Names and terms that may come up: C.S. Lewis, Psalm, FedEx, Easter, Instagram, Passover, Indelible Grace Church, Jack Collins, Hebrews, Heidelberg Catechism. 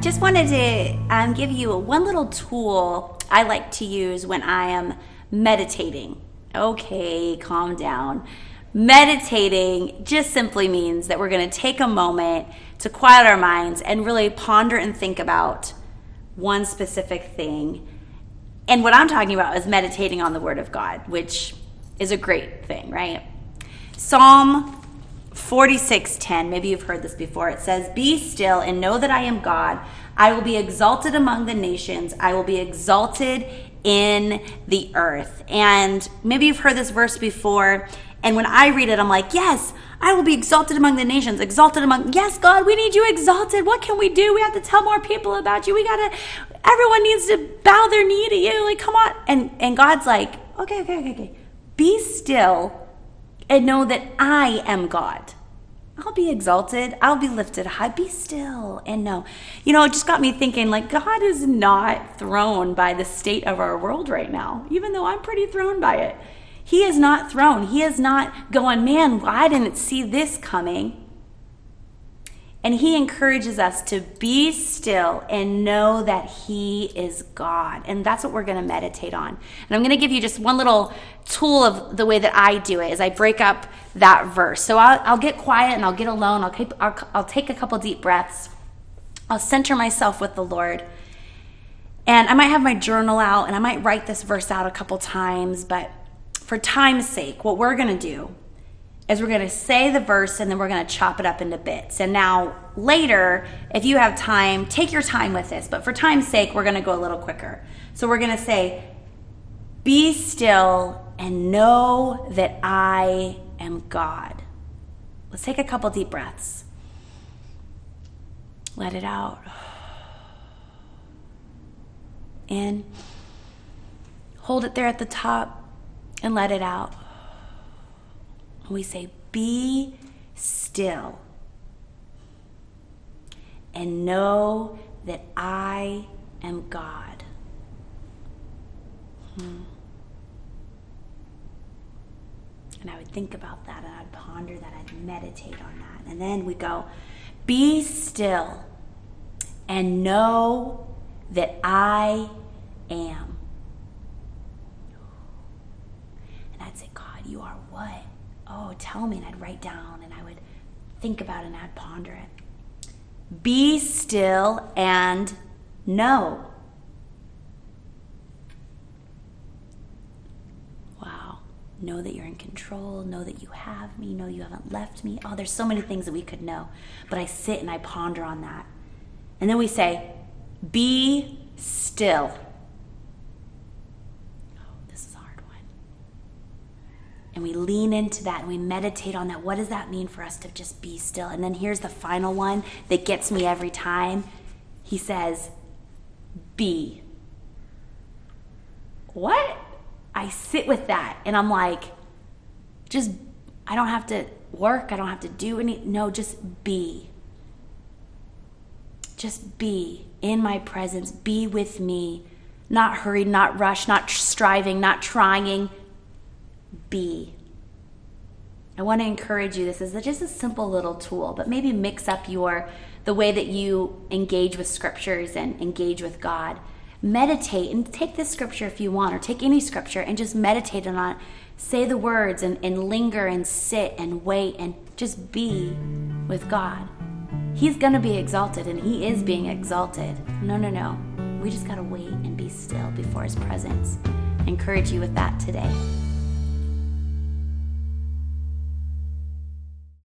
Just wanted to give you one little tool I like to use when I am meditating. Okay, calm down. Meditating just simply means that we're going to take a moment to quiet our minds and really ponder and think about one specific thing. And what I'm talking about is meditating on the Word of God, which is a great thing, right? Psalm 46:10, maybe you've heard this before. It says, "Be still and know that I am God. I will be exalted among the nations. I will be exalted in the earth." And maybe you've heard this verse before. And when I read it, I'm like, yes, I will be exalted among the nations, yes, God, we need you exalted. What can we do? We have to tell more people about you. Everyone needs to bow their knee to you. Like, come on. And God's like, okay. Be still and know that I am God. I'll be exalted. I'll be lifted high. Be still and know. You know, it just got me thinking, like, God is not thrown by the state of our world right now, even though I'm pretty thrown by it. He is not thrown. He is not going, man, I didn't see this coming. And he encourages us to be still and know that he is God. And that's what we're going to meditate on. And I'm going to give you just one little tool of the way that I do it is I break up that verse. So I'll get quiet and I'll get alone. I'll take a couple deep breaths. I'll center myself with the Lord. And I might have my journal out and I might write this verse out a couple times, but for time's sake, what we're going to do is we're going to say the verse and then we're going to chop it up into bits. And now later, if you have time, take your time with this. But for time's sake, we're going to go a little quicker. So we're going to say, "Be still and know that I am God." Let's take a couple deep breaths. Let it out. In. Hold it there at the top. And let it out. We say, "Be still and know that I am God." And I would think about that and I'd ponder that, I'd meditate on that. And then we go, "Be still and know that I am." You are what? Oh, tell me. And I'd write down and I would think about it and I'd ponder it. Be still and know. Wow. Know that you're in control. Know that you have me. Know you haven't left me. Oh, there's so many things that we could know. But I sit and I ponder on that. And then we say, "Be still." And we lean into that and we meditate on that. What does that mean for us to just be still? And then here's the final one that gets me every time. He says, "Be." What? I sit with that and I'm like, just, I don't have to work. I don't have to do any. No, just be. Just be in my presence. Be with me. Not hurried, not rushed, not striving, not trying. Be. I want to encourage you. This is just a simple little tool, but maybe mix up the way that you engage with scriptures and engage with God. Meditate and take this scripture if you want, or take any scripture and just meditate on it. Say the words and linger and sit and wait and just be with God. He's going to be exalted and he is being exalted. No. We just got to wait and be still before his presence. I encourage you with that today.